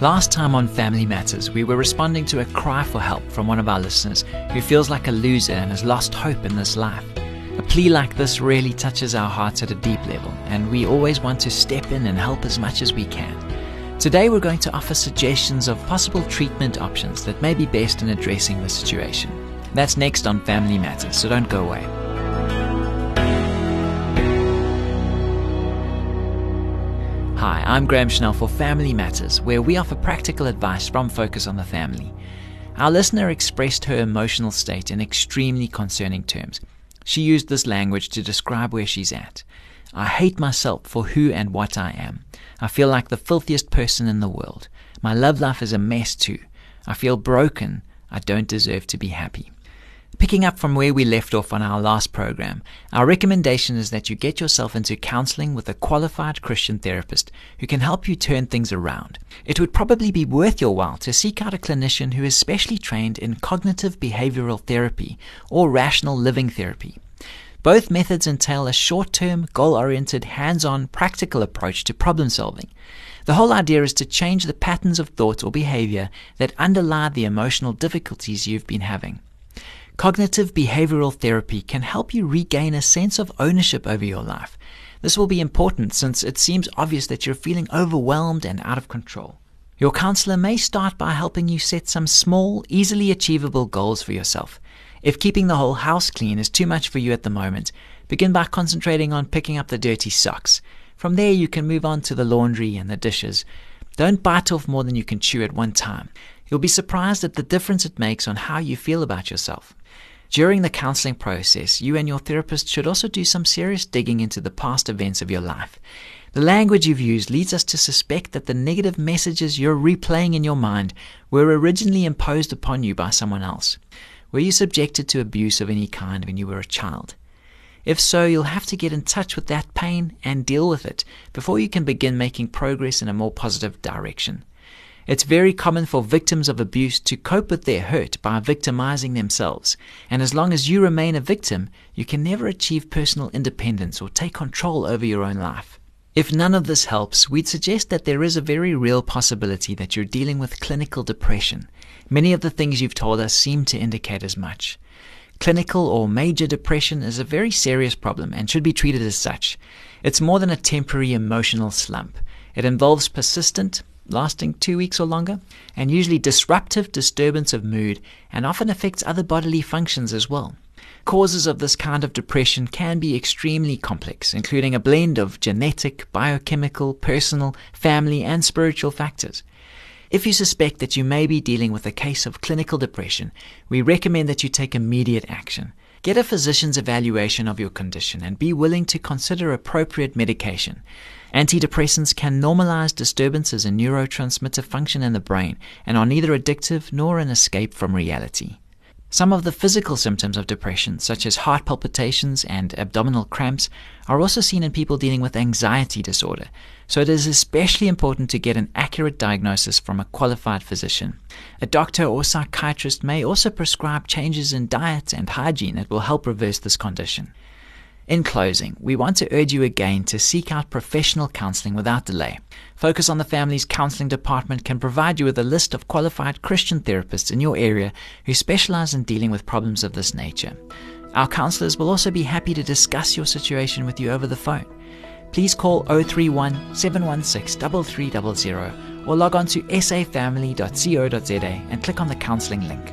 Last time on Family Matters, we were responding to a cry for help from one of our listeners who feels like a loser and has lost hope in this life. A plea like this really touches our hearts at a deep level, and we always want to step in and help as much as we can. Today we're going to offer suggestions of possible treatment options that may be best in addressing the situation. That's next on Family Matters, so don't go away. Hi, I'm Graham Schnell for Family Matters, where we offer practical advice from Focus on the Family. Our listener expressed her emotional state in extremely concerning terms. She used this language to describe where she's at. I hate myself for who and what I am. I feel like the filthiest person in the world. My love life is a mess too. I feel broken. I don't deserve to be happy. Picking up from where we left off on our last program, our recommendation is that you get yourself into counseling with a qualified Christian therapist who can help you turn things around. It would probably be worth your while to seek out a clinician who is specially trained in cognitive behavioral therapy or rational living therapy. Both methods entail a short-term, goal-oriented, hands-on, practical approach to problem-solving. The whole idea is to change the patterns of thought or behavior that underlie the emotional difficulties you've been having. Cognitive behavioral therapy can help you regain a sense of ownership over your life. This will be important since it seems obvious that you're feeling overwhelmed and out of control. Your counselor may start by helping you set some small, easily achievable goals for yourself. If keeping the whole house clean is too much for you at the moment, begin by concentrating on picking up the dirty socks. From there you can move on to the laundry and the dishes. Don't bite off more than you can chew at one time. You'll be surprised at the difference it makes on how you feel about yourself. During the counseling process, you and your therapist should also do some serious digging into the past events of your life. The language you've used leads us to suspect that the negative messages you're replaying in your mind were originally imposed upon you by someone else. Were you subjected to abuse of any kind when you were a child? If so, you'll have to get in touch with that pain and deal with it before you can begin making progress in a more positive direction. It's very common for victims of abuse to cope with their hurt by victimizing themselves, and as long as you remain a victim, you can never achieve personal independence or take control over your own life. If none of this helps, we'd suggest that there is a very real possibility that you're dealing with clinical depression. Many of the things you've told us seem to indicate as much. Clinical or major depression is a very serious problem and should be treated as such. It's more than a temporary emotional slump. It involves persistent, lasting 2 weeks or longer, and usually disruptive disturbance of mood, and often affects other bodily functions as well. Causes of this kind of depression can be extremely complex, including a blend of genetic, biochemical, personal, family, and spiritual factors. If you suspect that you may be dealing with a case of clinical depression, we recommend that you take immediate action. Get a physician's evaluation of your condition and be willing to consider appropriate medication. Antidepressants can normalize disturbances in neurotransmitter function in the brain and are neither addictive nor an escape from reality. Some of the physical symptoms of depression, such as heart palpitations and abdominal cramps, are also seen in people dealing with anxiety disorder, so it is especially important to get an accurate diagnosis from a qualified physician. A doctor or psychiatrist may also prescribe changes in diet and hygiene that will help reverse this condition. In closing, we want to urge you again to seek out professional counseling without delay. Focus on the Family's counseling department can provide you with a list of qualified Christian therapists in your area who specialize in dealing with problems of this nature. Our counselors will also be happy to discuss your situation with you over the phone. Please call 031 716 3300 or log on to safamily.co.za and click on the counseling link.